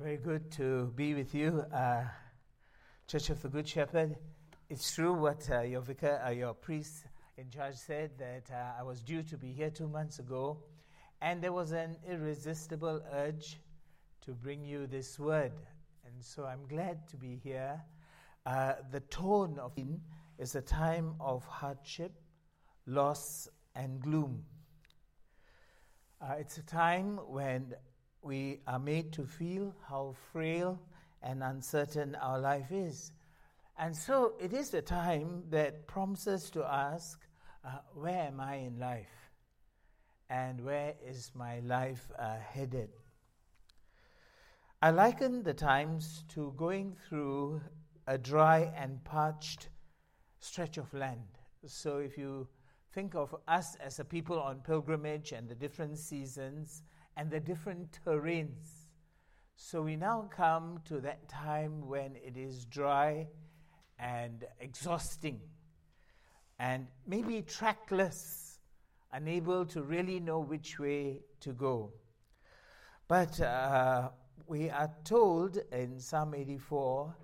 Very good to be with you, Church of the Good Shepherd. It's true what your vicar, your priest in charge said, that I was due to be here 2 months ago, and there was an irresistible urge to bring you this word. And so I'm glad to be here. The tone of it is a time of hardship, loss, and gloom. It's a time when we are made to feel how frail and uncertain our life is. And so it is a time that prompts us to ask, where am I in life? And where is my life headed? I liken the times to going through a dry and parched stretch of land. So if you think of us as a people on pilgrimage and the different seasons, and the different terrains. So we now come to that time when it is dry and exhausting and maybe trackless, unable to really know which way to go. But we are told in Psalm 84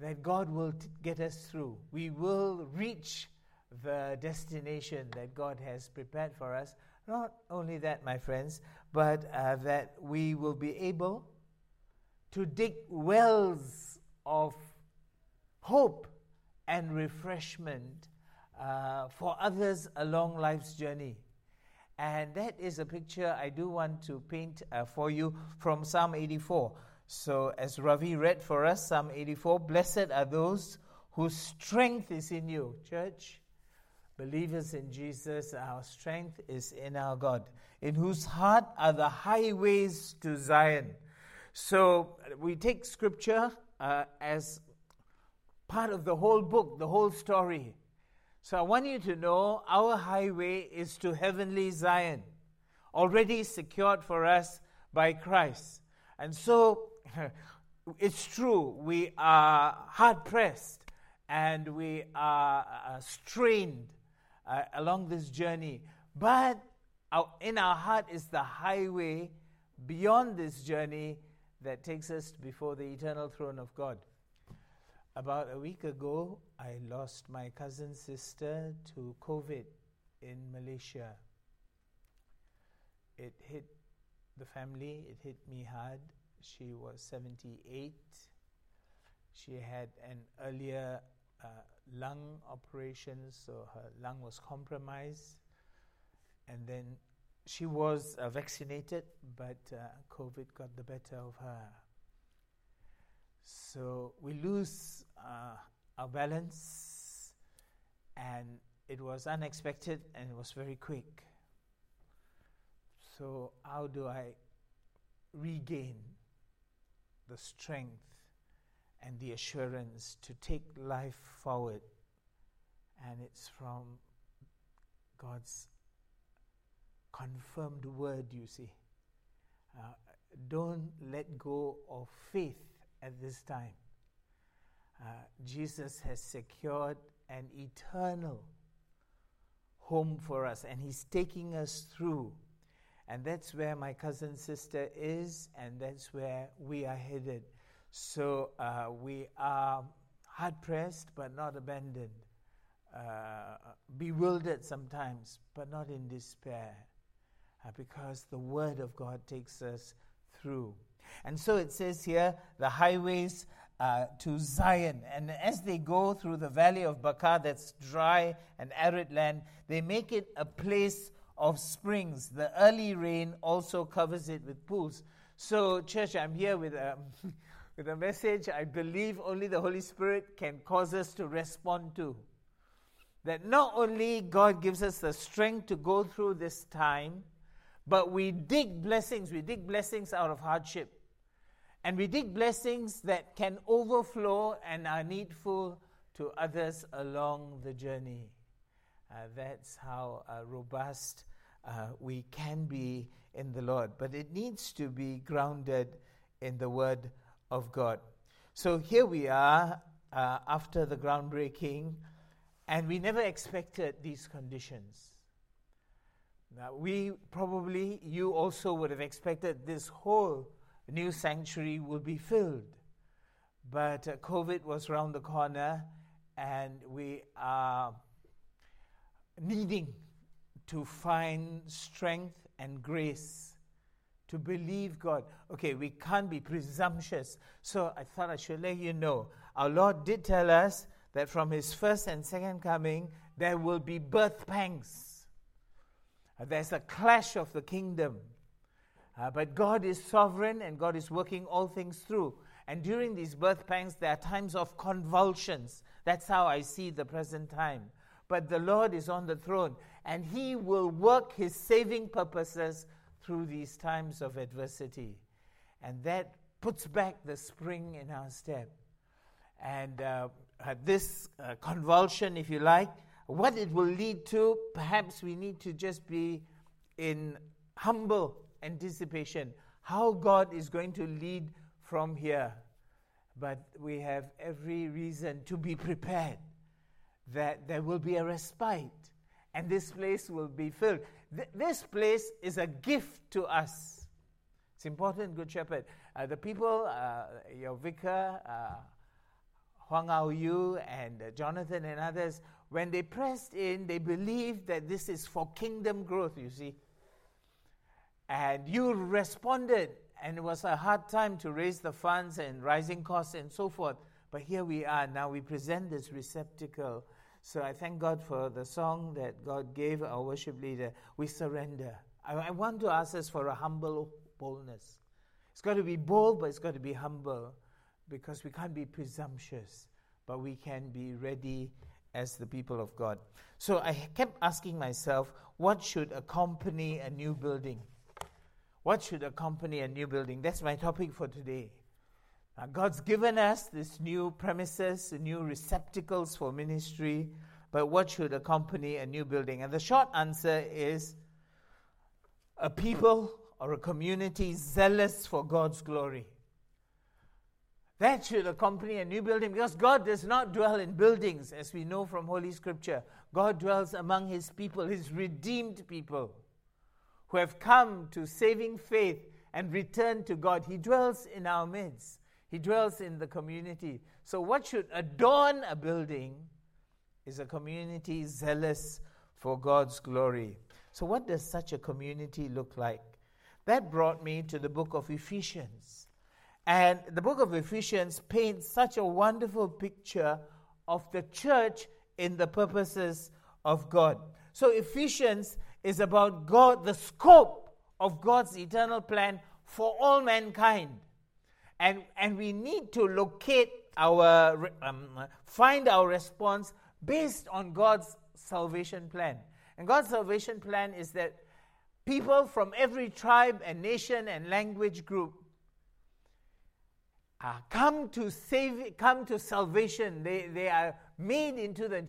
that God will get us through. We will reach the destination that God has prepared for us. Not only that, my friends, but that we will be able to dig wells of hope and refreshment for others along life's journey. And that is a picture I do want to paint for you from Psalm 84. So as Ravi read for us, Psalm 84, blessed are those whose strength is in you, church. Believers in Jesus, our strength is in our God, in whose heart are the highways to Zion. So we take scripture as part of the whole book, the whole story. So I want you to know our highway is to heavenly Zion, already secured for us by Christ. And so it's true, we are hard-pressed and we are strained along this journey, but in our heart is the highway beyond this journey that takes us before the eternal throne of God. About a week ago, I lost my cousin's sister to COVID in Malaysia. It hit the family, it hit me hard. She was 78. She had an earlier lung operation, so her lung was compromised, and then she was vaccinated, but COVID got the better of her. So we lose our balance, and it was unexpected and it was very quick. So how do I regain the strength and the assurance to take life forward? And it's from God's confirmed word, you see. Don't let go of faith at this time. Jesus has secured an eternal home for us, and he's taking us through. And that's where my cousin's sister is, and that's where we are headed. So we are hard-pressed but not abandoned, bewildered sometimes but not in despair, because the Word of God takes us through. And so it says here, the highways to Zion. And as they go through the valley of Baca, that's dry and arid land, they make it a place of springs. The early rain also covers it with pools. So, church, I'm here with a... with a message I believe only the Holy Spirit can cause us to respond to. That not only God gives us the strength to go through this time, but we dig blessings. We dig blessings out of hardship. And we dig blessings that can overflow and are needful to others along the journey. That's how robust we can be in the Lord. But it needs to be grounded in the Word of God. So here we are after the groundbreaking, and we never expected these conditions. Now, you also would have expected this whole The new sanctuary will be filled. But COVID was around the corner, and we are needing to find strength and grace to believe God. Okay, we can't be presumptuous. So I thought I should let you know. Our Lord did tell us that from his first and second coming, there will be birth pangs. There's a clash of the kingdom. But God is sovereign, and God is working all things through. And during these birth pangs, there are times of convulsions. That's how I see the present time. But the Lord is on the throne, and he will work his saving purposes through these times of adversity. And that puts back the spring in our step. And this convulsion, if you like, what it will lead to, perhaps we need to just be in humble anticipation, how God is going to lead from here. But we have every reason to be prepared that there will be a respite, and this place will be filled. This place is a gift to us. It's important, Good Shepherd. The people, your vicar, Huang Aoyu and Jonathan and others, when they pressed in, they believed that this is for kingdom growth, you see. And you responded, and it was a hard time to raise the funds and rising costs and so forth. But here we are. Now we present this receptacle. So I thank God for the song that God gave our worship leader, We Surrender. I want to ask us for a humble boldness. It's got to be bold, but it's got to be humble, because we can't be presumptuous, but we can be ready as the people of God. So I kept asking myself, what should accompany a new building? What should accompany a new building? That's my topic for today. Now, God's given us this new premises, new receptacles for ministry, but what should accompany a new building? And the short answer is a people or a community zealous for God's glory. That should accompany a new building, because God does not dwell in buildings, as we know from Holy Scripture. God dwells among his people, his redeemed people, who have come to saving faith and returned to God. He dwells in our midst. He dwells in the community. So what should adorn a building is a community zealous for God's glory. So what does such a community look like? That brought me to the book of Ephesians. And the book of Ephesians paints such a wonderful picture of the church in the purposes of God. So Ephesians is about God, the scope of God's eternal plan for all mankind. And we need to locate our, find our response based on God's salvation plan. And God's salvation plan is that people from every tribe and nation and language group come to salvation. They are made into the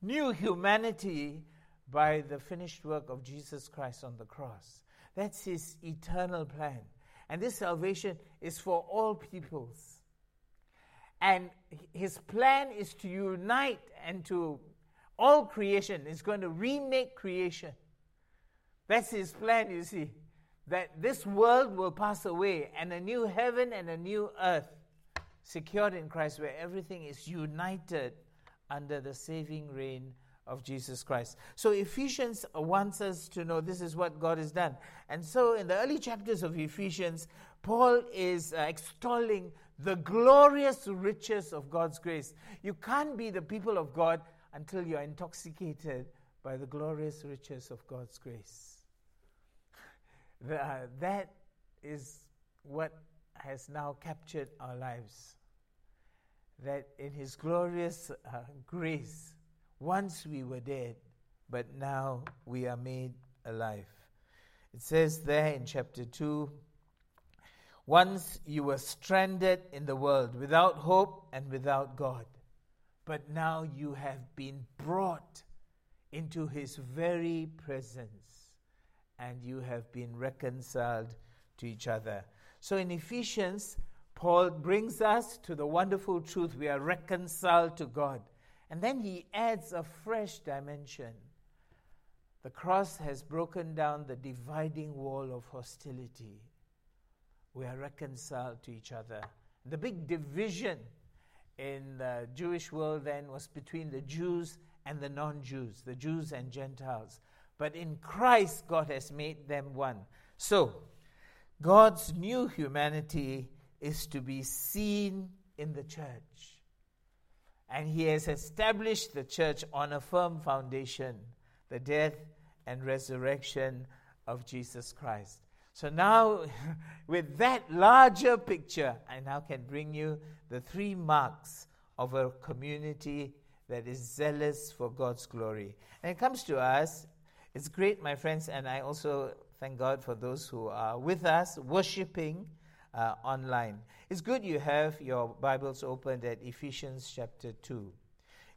new humanity by the finished work of Jesus Christ on the cross. That's his eternal plan. And this salvation is for all peoples. And his plan is to unite and to all creation. It's going to remake creation. That's his plan, you see, that this world will pass away and a new heaven and a new earth secured in Christ, where everything is united under the saving reign of Jesus Christ. So Ephesians wants us to know this is what God has done. And so in the early chapters of Ephesians, Paul is extolling the glorious riches of God's grace. You can't be the people of God until you're intoxicated by the glorious riches of God's grace. That is what has now captured our lives. That in his glorious grace, once we were dead, but now we are made alive. It says there in chapter 2, once you were stranded in the world, without hope and without God, but now you have been brought into his very presence, and you have been reconciled to each other. So in Ephesians, Paul brings us to the wonderful truth. We are reconciled to God. And then he adds a fresh dimension. The cross has broken down the dividing wall of hostility. we are reconciled to each other. The big division in the Jewish world then was between the Jews and the non-Jews, the Jews and Gentiles. But in Christ, God has made them one. So, God's new humanity is to be seen in the church. And he has established the church on a firm foundation, the death and resurrection of Jesus Christ. So now, with that larger picture, I now can bring you the three marks of a community that is zealous for God's glory. And it comes to us. It's great, my friends, and I also thank God for those who are with us, worshipping online. It's good you have your Bibles opened at Ephesians chapter 2.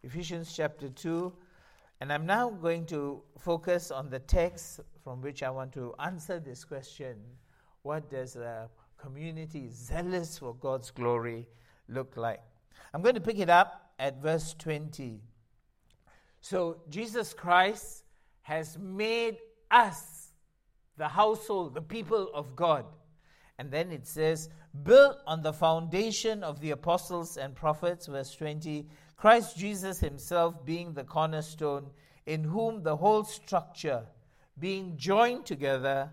Ephesians chapter 2, and I'm now going to focus on the text from which I want to answer this question. What does a community zealous for God's glory look like? I'm going to pick it up at verse 20. So, Jesus Christ has made us the household, the people of God. And then it says, built on the foundation of the apostles and prophets, verse 20, Christ Jesus himself being the cornerstone, in whom the whole structure, being joined together,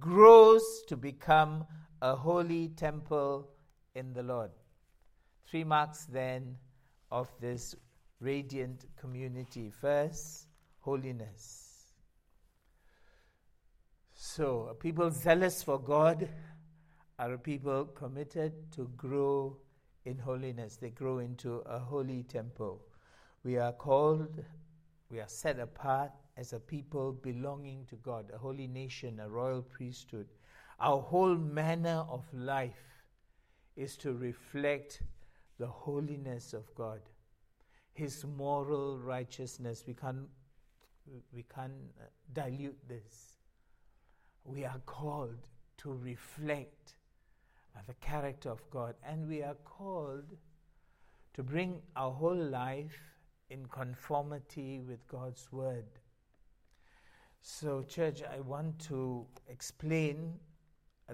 grows to become a holy temple in the Lord. 3 marks then of this radiant community. First, holiness. So, a people zealous for God are a people committed to grow in holiness. They grow into a holy temple. We are called, we are set apart as a people belonging to God, a holy nation, a royal priesthood. Our whole manner of life is to reflect the holiness of God, his moral righteousness. We can't dilute this. We are called to reflect the character of God, and we are called to bring our whole life in conformity with God's word. So, church, I want to explain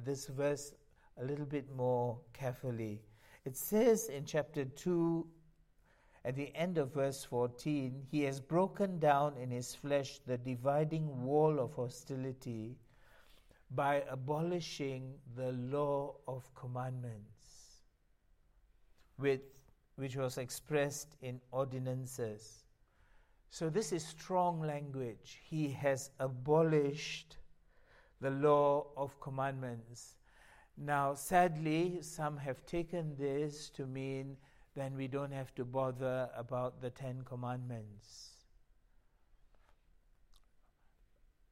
this verse a little bit more carefully. It says in chapter 2, at the end of verse 14, he has broken down in his flesh the dividing wall of hostility by abolishing the law of commandments, which was expressed in ordinances. So this is strong language. He has abolished the law of commandments. Now, sadly, some have taken this to mean then we don't have to bother about the 10 commandments.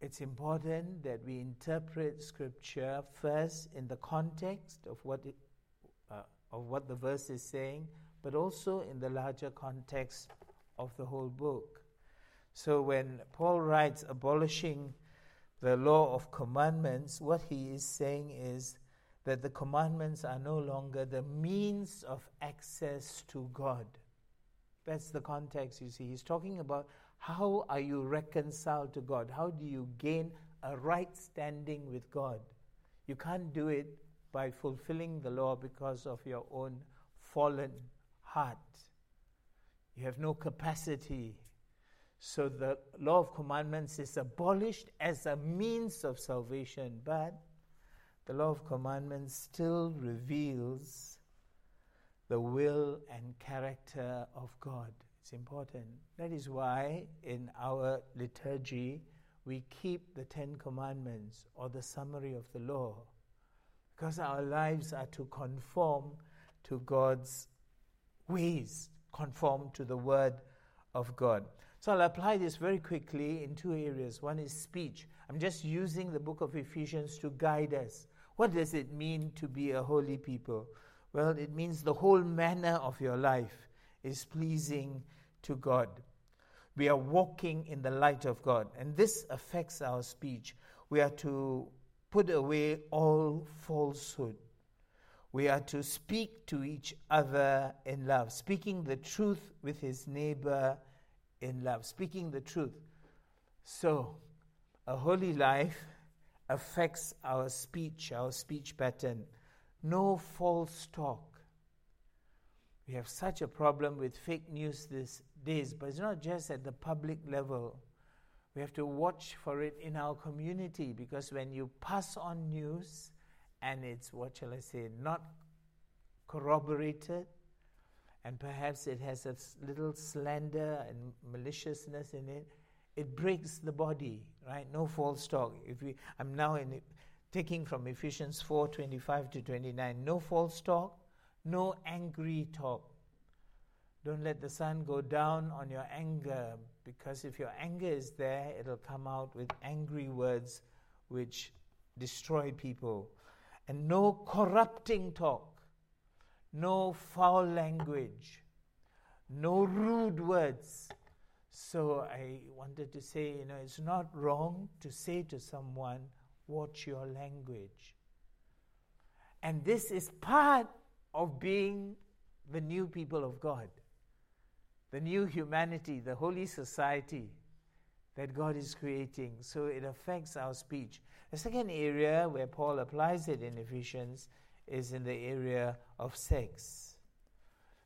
It's important that we interpret Scripture first in the context of what the verse is saying, but also in the larger context of the whole book. So when Paul writes abolishing the law of commandments, what he is saying is that the commandments are no longer the means of access to God. That's the context, you see. He's talking about how are you reconciled to God? How do you gain a right standing with God? You can't do it by fulfilling the law because of your own fallen heart. You have no capacity. So the law of commandments is abolished as a means of salvation, but the law of commandments still reveals the will and character of God. It's important. That is why in our liturgy we keep the 10 commandments or the summary of the law, because our lives are to conform to God's ways, conform to the word of God. So I'll apply this very quickly in 2 areas. One is speech. I'm just using the book of Ephesians to guide us. What does it mean to be a holy people? Well, it means the whole manner of your life is pleasing to God. We are walking in the light of God, and this affects our speech. We are to put away all falsehood. We are to speak to each other in love, speaking the truth with his neighbor in love, speaking the truth. So, a holy life affects our speech pattern. No false talk. We have such a problem with fake news these days, but it's not just at the public level. We have to watch for it in our community, because when you pass on news and it's, what shall I say, not corroborated, and perhaps it has a little slander and maliciousness in it, it breaks the body, right? No false talk. I'm now taking from Ephesians 4:25-29. No false talk, no angry talk. Don't let the sun go down on your anger, because if your anger is there, it'll come out with angry words which destroy people. And no corrupting talk, no foul language, no rude words. So I wanted to say, it's not wrong to say to someone, watch your language. And this is part of being the new people of God, the new humanity, the holy society that God is creating. So it affects our speech. The second area where Paul applies it in Ephesians is in the area of sex.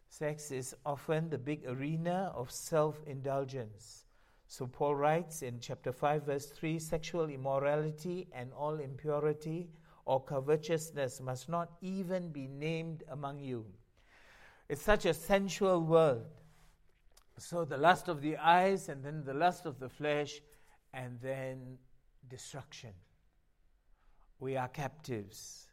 Sex is often the big arena of self-indulgence. So Paul writes in chapter 5, verse 3, sexual immorality and all impurity or covetousness must not even be named among you. It's such a sensual world. So the lust of the eyes, and then the lust of the flesh, and then destruction. We are captives.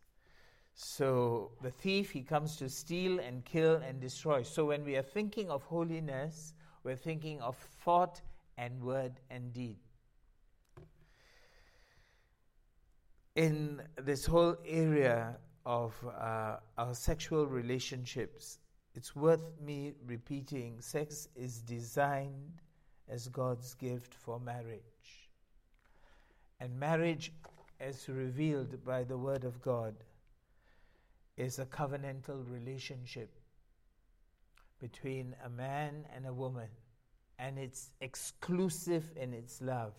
So the thief, he comes to steal and kill and destroy. So when we are thinking of holiness, we're thinking of thought and word and deed. In this whole area of our sexual relationships, it's worth me repeating, sex is designed as God's gift for marriage. And marriage, as revealed by the Word of God, is a covenantal relationship between a man and a woman. And it's exclusive in its love.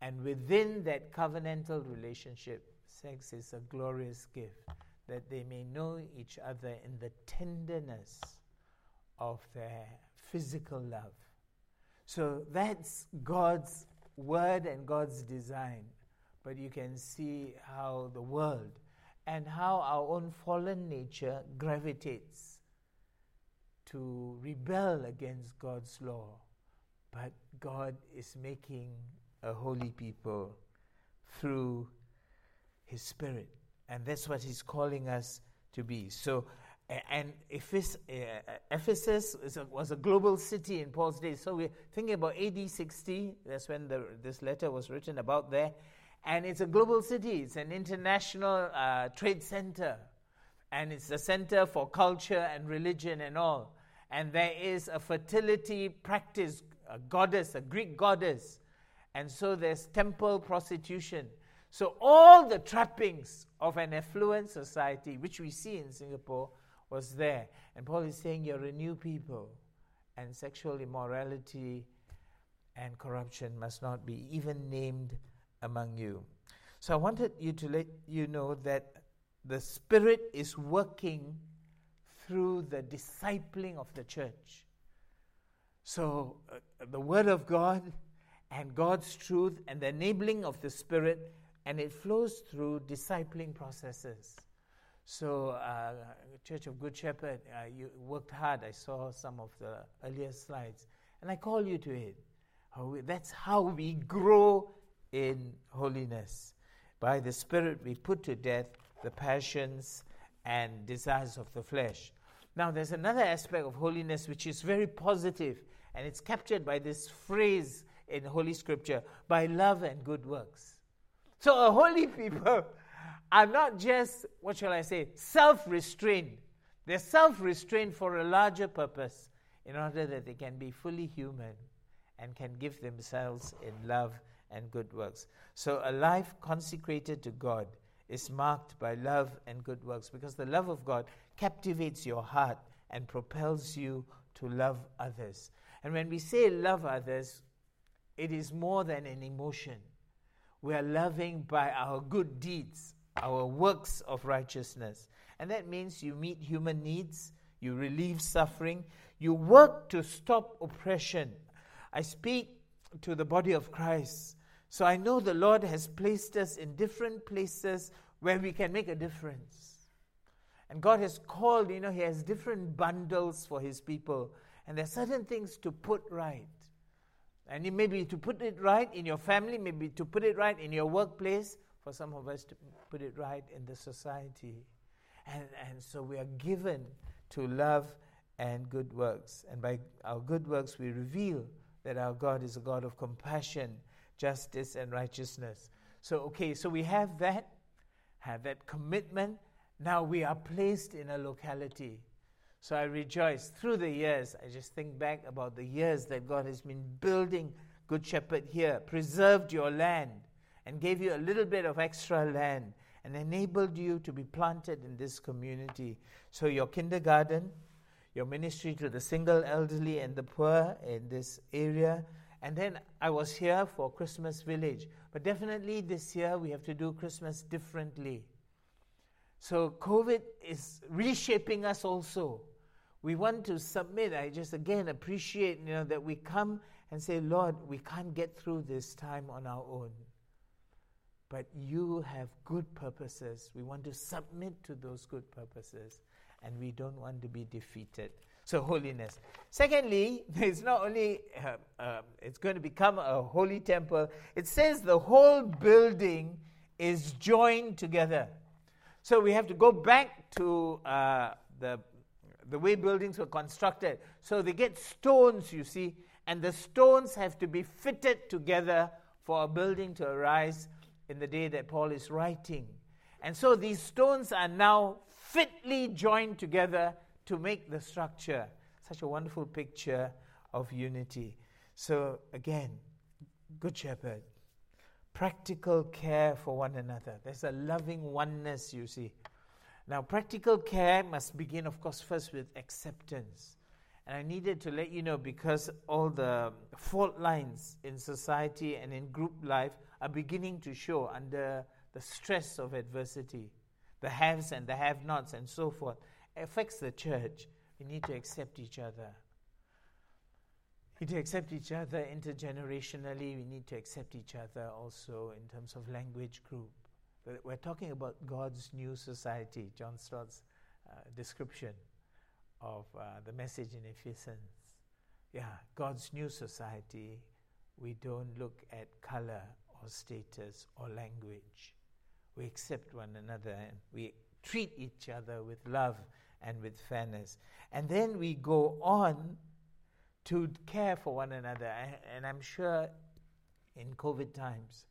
And within that covenantal relationship, sex is a glorious gift, that they may know each other in the tenderness of their physical love. So that's God's word and God's design. But you can see how the world and how our own fallen nature gravitates to rebel against God's law. But God is making a holy people through His Spirit. And that's what He's calling us to be. So, and Ephesus was a global city in Paul's day. So we're thinking about AD 60. That's when this letter was written about there. And it's a global city. It's an international trade center. And it's a center for culture and religion and all. And there is a fertility practice, a goddess, a Greek goddess. And so there's temple prostitution. So all the trappings of an affluent society, which we see in Singapore, was there. And Paul is saying, you're a new people, and sexual immorality and corruption must not be even named among you. So I wanted you to let you know that the Spirit is working through the discipling of the church. So the Word of God and God's truth and the enabling of the Spirit, and it flows through discipling processes. So, Church of Good Shepherd, you worked hard. I saw some of the earlier slides. And I call you to it. That's how we grow in holiness. By the Spirit, we put to death the passions and desires of the flesh. Now, there's another aspect of holiness which is very positive, and it's captured by this phrase in Holy Scripture, by love and good works. So a holy people are not just, self-restrained. They're self-restrained for a larger purpose, in order that they can be fully human and can give themselves in love and good works. So a life consecrated to God is marked by love and good works, because the love of God captivates your heart and propels you to love others. And when we say love others, it is more than an emotion. We are loving by our good deeds, our works of righteousness. And that means you meet human needs, you relieve suffering, you work to stop oppression. I speak to the body of Christ. So I know the Lord has placed us in different places where we can make a difference. And God has called, He has different bundles for His people. And there are certain things to put right. And it may be to put it right in your family, maybe to put it right in your workplace, for some of us to put it right in the society. And so we are given to love and good works. And by our good works, we reveal that our God is a God of compassion, justice, and righteousness. So we have that commitment. Now we are placed in a locality. So I rejoice through the years. I just think back about the years that God has been building Good Shepherd here, preserved your land, and gave you a little bit of extra land, and enabled you to be planted in this community. So your kindergarten, your ministry to the single, elderly, and the poor in this area. And then I was here for Christmas Village. But definitely this year we have to do Christmas differently. So COVID is reshaping us also. We want to submit. I just again appreciate that we come and say, Lord, we can't get through this time on our own. But you have good purposes. We want to submit to those good purposes. And we don't want to be defeated. So holiness. Secondly, it's not only it's going to become a holy temple. It says the whole building is joined together. So we have to go back to the way buildings were constructed. So they get stones, you see, and the stones have to be fitted together for a building to arise in the day that Paul is writing. And so these stones are now fitly joined together to make the structure. Such a wonderful picture of unity. So again, Good Shepherd, practical care for one another. There's a loving oneness, you see. Now, practical care must begin, of course, first with acceptance. And I needed to let you know, because all the fault lines in society and in group life are beginning to show under the stress of adversity. The haves and the have-nots and so forth. It affects the church. We need to accept each other. We need to accept each other intergenerationally. We need to accept each other also in terms of language group. We're talking about God's new society, John Stott's description of the message in Ephesians. Yeah, God's new society. We don't look at color or status or language. We accept one another and we treat each other with love and with fairness. And then we go on to care for one another. And I'm sure in COVID times,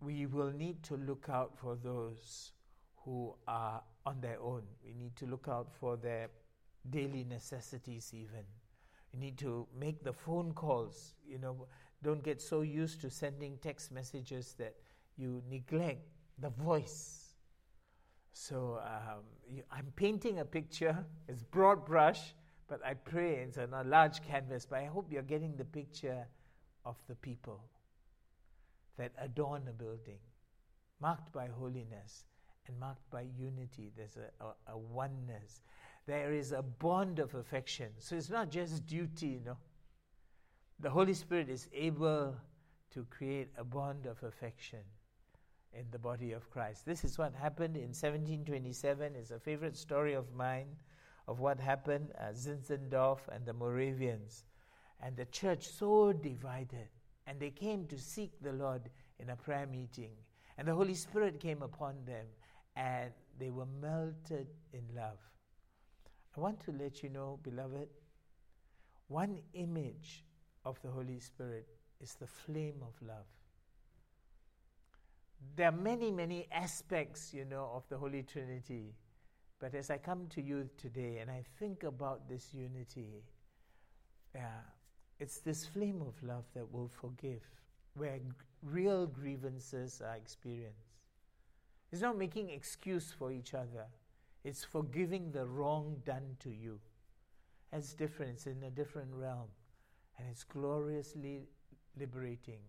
we will need to look out for those who are on their own. We need to look out for their daily necessities even. We need to make the phone calls. Don't get so used to sending text messages that you neglect the voice. So I'm painting a picture. It's broad brush, but I pray it's on a large canvas. But I hope you're getting the picture of the people that adorn a building, marked by holiness and marked by unity. There's a oneness. There is a bond of affection. So it's not just duty, The Holy Spirit is able to create a bond of affection in the body of Christ. This is what happened in 1727. It's a favorite story of mine of what happened at Zinzendorf and the Moravians. And the church so divided. And they came to seek the Lord in a prayer meeting. And the Holy Spirit came upon them. And they were melted in love. I want to let you know, beloved, one image of the Holy Spirit is the flame of love. There are many, many aspects, of the Holy Trinity. But as I come to you today and I think about this unity, it's this flame of love that will forgive where real grievances are experienced. It's not making excuse for each other. It's forgiving the wrong done to you. It's different. It's in a different realm. And it's gloriously liberating.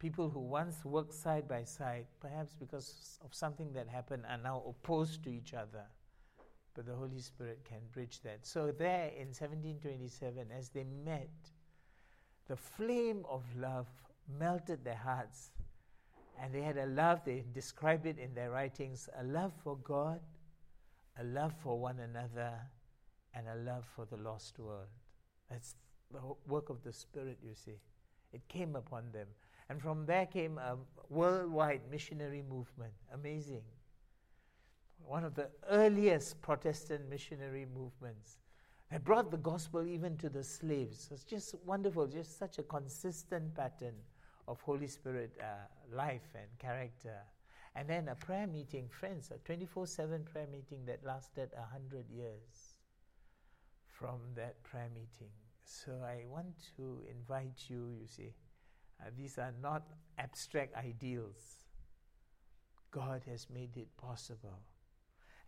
People who once worked side by side, perhaps because of something that happened, are now opposed to each other. but the Holy Spirit can bridge that. So there in 1727, as they met, the flame of love melted their hearts, and they had a love, they describe it in their writings, a love for God, a love for one another, and a love for the lost world. That's the work of the Spirit, you see. It came upon them. And from there came a worldwide missionary movement. Amazing. One of the earliest Protestant missionary movements. They brought the gospel even to the slaves. It's just wonderful, just such a consistent pattern of Holy Spirit life and character. And then a prayer meeting, friends, a 24/7 prayer meeting that lasted 100 years from that prayer meeting. So I want to invite you, you see, these are not abstract ideals. God has made it possible.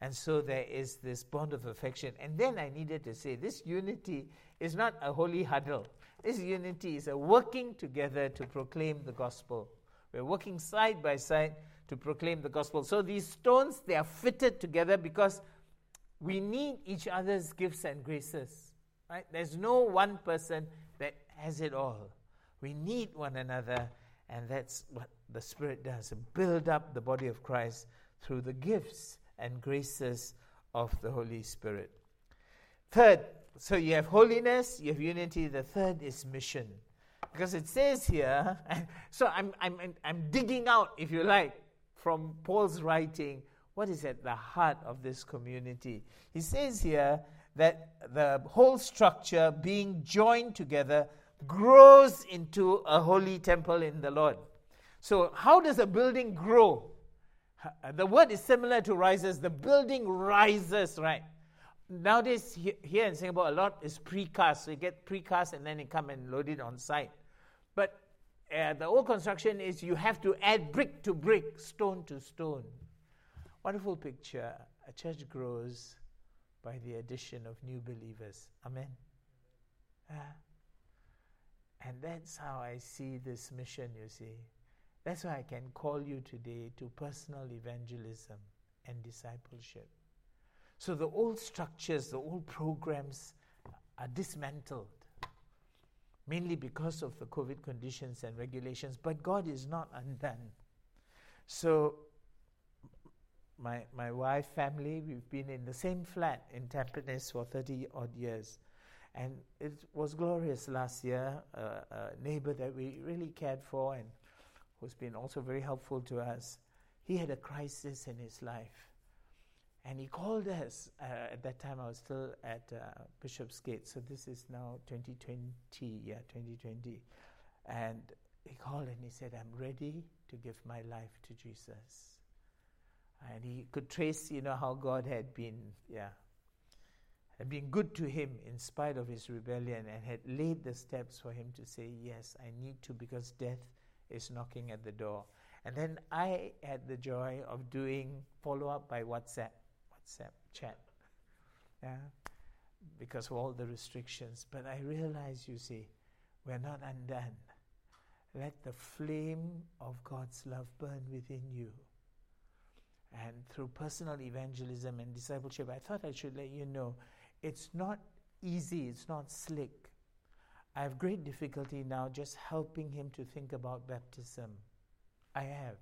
And so there is this bond of affection. And then I needed to say, this unity is not a holy huddle. This unity is a working together to proclaim the gospel. We're working side by side to proclaim the gospel. So these stones, they are fitted together because we need each other's gifts and graces. Right? There's no one person that has it all. We need one another, and that's what the Spirit does. Build up the body of Christ through the gifts and graces of the Holy Spirit. Third, so you have holiness, you have unity. The third is mission. Because it says here, so I'm digging out, if you like, from Paul's writing, what is at the heart of this community. He says here that the whole structure being joined together grows into a holy temple in the Lord. So how does a building grow? The word is similar to rises. The building rises, right? Nowadays, here in Singapore, a lot is precast. So you get precast and then you come and load it on site. But the old construction is you have to add brick to brick, stone to stone. Wonderful picture. A church grows by the addition of new believers. Amen. And that's how I see this mission, you see. That's why I can call you today to personal evangelism and discipleship. So the old structures, the old programs are dismantled, mainly because of the COVID conditions and regulations, but God is not undone. So my wife, family, we've been in the same flat in Tampines for 30 odd years. And it was glorious last year, a neighbor that we really cared for and who's been also very helpful to us. He had a crisis in his life. And he called us. At that time, I was still at Bishop's Gate. So this is now 2020. And he called and he said, I'm ready to give my life to Jesus. And he could trace, how God had been, had been good to him in spite of his rebellion and had laid the steps for him to say, yes, I need to, because death is knocking at the door. And then I had the joy of doing follow-up by WhatsApp chat, because of all the restrictions. But I realized, you see, we're not undone. Let the flame of God's love burn within you. And through personal evangelism and discipleship, I thought I should let you know, it's not easy, it's not slick. I have great difficulty now just helping him to think about baptism. I have.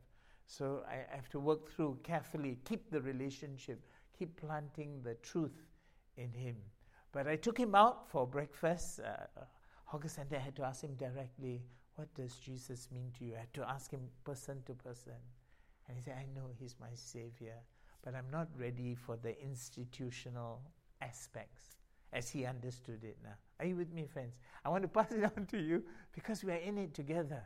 So I have to work through carefully, keep the relationship, keep planting the truth in him. But I took him out for breakfast. Hawker Center, I had to ask him directly, what does Jesus mean to you? I had to ask him person to person. And he said, I know he's my Savior, but I'm not ready for the institutional aspects as he understood it now. Are you with me, friends? I want to pass it on to you because we are in it together.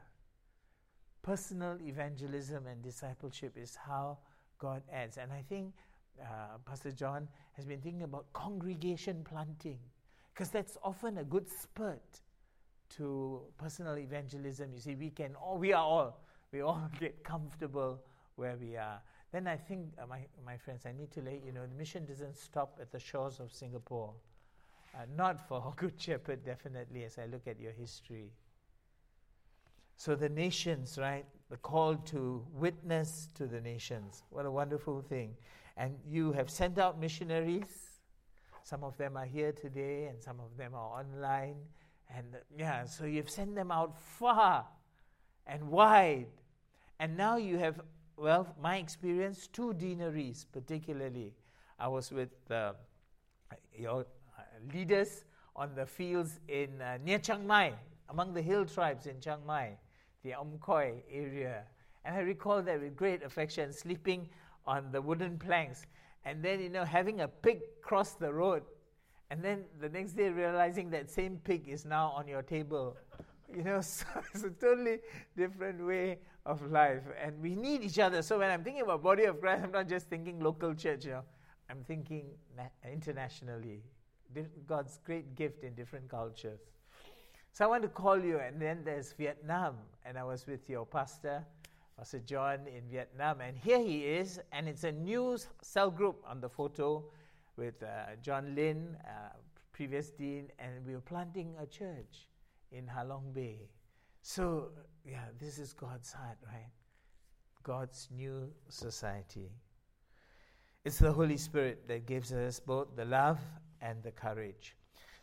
Personal evangelism and discipleship is how God adds. And I think Pastor John has been thinking about congregation planting, because that's often a good spurt to personal evangelism. You see, we all get comfortable where we are. Then I think, my friends, I need to let you know, the mission doesn't stop at the shores of Singapore. Not for Good Shepherd, definitely, as I look at your history. So the nations, right? The call to witness to the nations. What a wonderful thing. And you have sent out missionaries Some of them are here today and some of them are online. And yeah, so you've sent them out far and wide. And now you have, well, my experience, two deaneries particularly. I was with your leaders on the fields in near Chiang Mai, among the hill tribes in Chiang Mai, the Omkoi area. And I recall that with great affection, sleeping on the wooden planks. And then, you know, having a pig cross the road. And then the next day realizing that same pig is now on your table. You know, so it's a totally different way of life. And we need each other. So when I'm thinking about body of Christ, I'm not just thinking local church, you know. I'm thinking internationally. God's great gift in different cultures. So I want to call you. And then there's Vietnam. And I was with your pastor, Pastor John, in Vietnam. And here he is. And it's a new cell group on the photo with John Lin, previous dean. And we were planting a church in Ha Long Bay. So, yeah, this is God's heart, right? God's new society. It's the Holy Spirit that gives us both the love and the courage.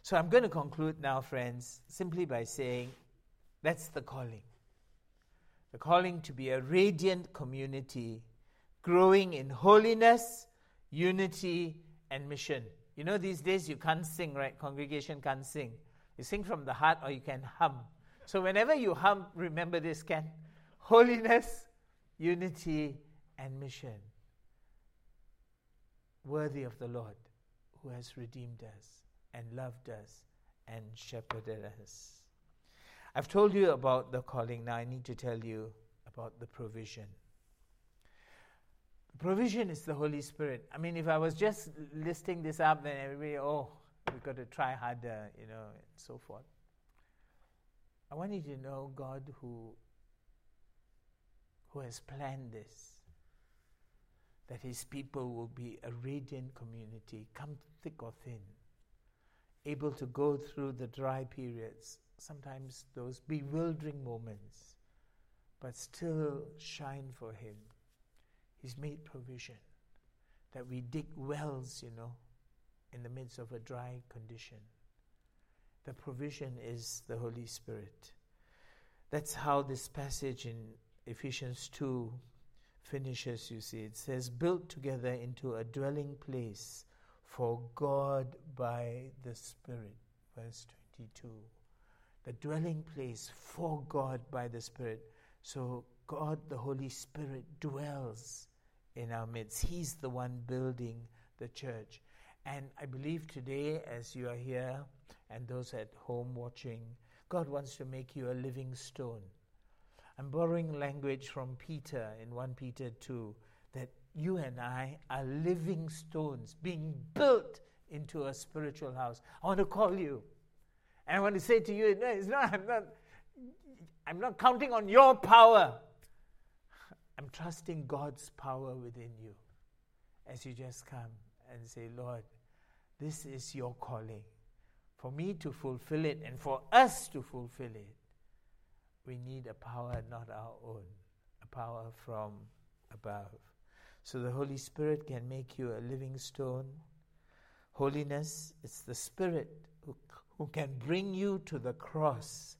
So I'm going to conclude now, friends, simply by saying that's the calling. The calling to be a radiant community, growing in holiness, unity, and mission. You know, these days you can't sing, right? Congregation can't sing. You sing from the heart or you can hum. So whenever you hum, remember this, Ken. Holiness, unity, and mission. Worthy of the Lord who has redeemed us and loved us and shepherded us. I've told you about the calling. Now I need to tell you about the provision. The provision is the Holy Spirit. I mean, if I was just listing this up, then everybody, we've got to try harder, you know, and so forth. I want you to know God who has planned this, that his people will be a radiant community, come thick or thin, able to go through the dry periods, sometimes those bewildering moments, but still shine for him. He's made provision that we dig wells, you know, in the midst of a dry condition. The provision is the Holy Spirit. That's how this passage in Ephesians 2 finishes, you see. It says, built together into a dwelling place for God by the Spirit. Verse 22. The dwelling place for God by the Spirit. So God, the Holy Spirit, dwells in our midst. He's the one building the church. And I believe today, as you are here, and those at home watching, God wants to make you a living stone. I'm borrowing language from Peter in 1 Peter 2, that you and I are living stones being built into a spiritual house. I want to call you. And I want to say to you, no, it's not, I'm not counting on your power. I'm trusting God's power within you as you just come and say, Lord, this is your calling. For me to fulfill it and for us to fulfill it, we need a power not our own, a power from above. So the Holy Spirit can make you a living stone. Holiness, it's the Spirit who can bring you to the cross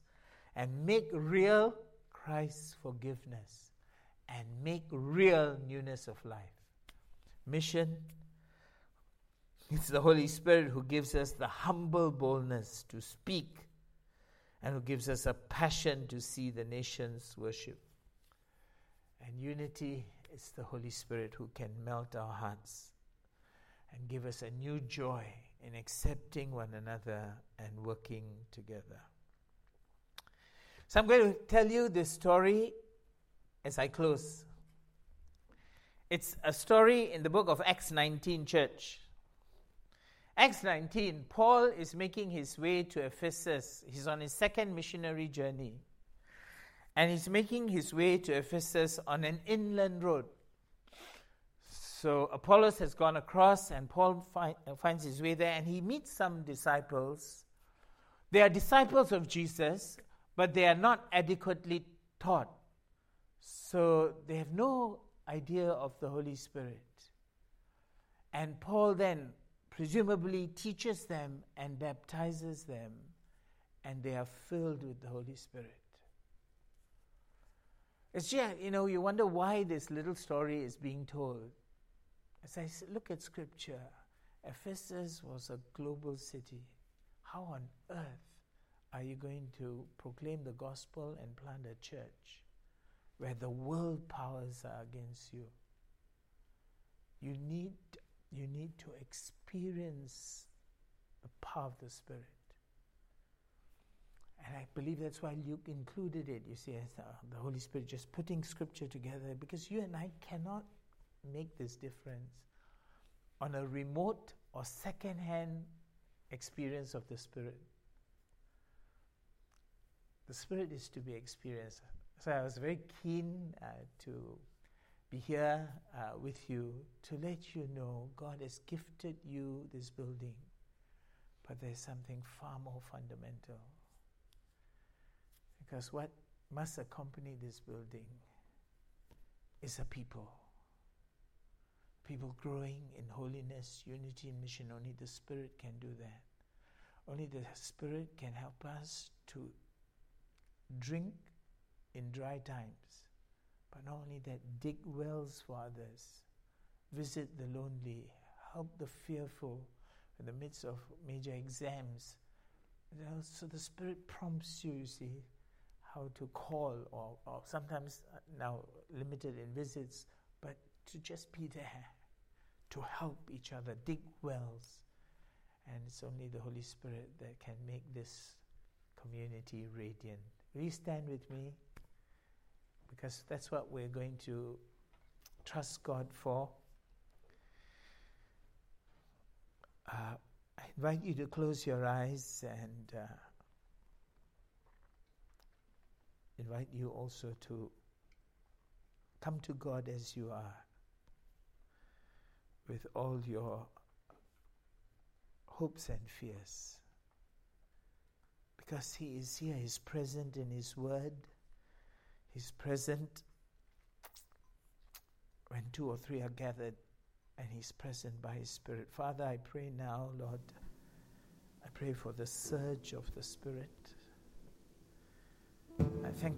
and make real Christ's forgiveness and make real newness of life. Mission, it's the Holy Spirit who gives us the humble boldness to speak and who gives us a passion to see the nations worship. And unity is the Holy Spirit who can melt our hearts and give us a new joy in accepting one another and working together. So I'm going to tell you this story as I close. It's a story in the book of Acts 19, church. Acts 19, Paul is making his way to Ephesus. He's on his second missionary journey. And he's making his way to Ephesus on an inland road. So Apollos has gone across and Paul finds his way there and he meets some disciples. They are disciples of Jesus, but they are not adequately taught. So they have no idea of the Holy Spirit. And Paul then presumably teaches them and baptizes them, and they are filled with the Holy Spirit. It's, you wonder why this little story is being told. As I look at Scripture, Ephesus was a global city. How on earth are you going to proclaim the gospel and plant a church where the world powers are against you? You need to experience the power of the Spirit. And I believe that's why Luke included it, you see, as the Holy Spirit just putting Scripture together, because you and I cannot make this difference on a remote or second-hand experience of the Spirit. The Spirit is to be experienced. So I was very keen to be here with you to let you know God has gifted you this building, but there's something far more fundamental. Because what must accompany this building is a people growing in holiness, unity, and mission. Only the Spirit can do that. Only the Spirit can help us to drink in dry times, but not only that, dig wells for others, visit the lonely, help the fearful in the midst of major exams. So the Spirit prompts you, you see, how to call, or sometimes now limited in visits, but to just be there, to help each other, dig wells. And it's only the Holy Spirit that can make this community radiant. Will you stand with me? Because that's what we're going to trust God for. I invite you to close your eyes and invite you also to come to God as you are, with all your hopes and fears. Because He is here, He's present in His Word. He's present when two or three are gathered, and He's present by His Spirit. Father, I pray now, Lord, I pray for the surge of the Spirit. I thank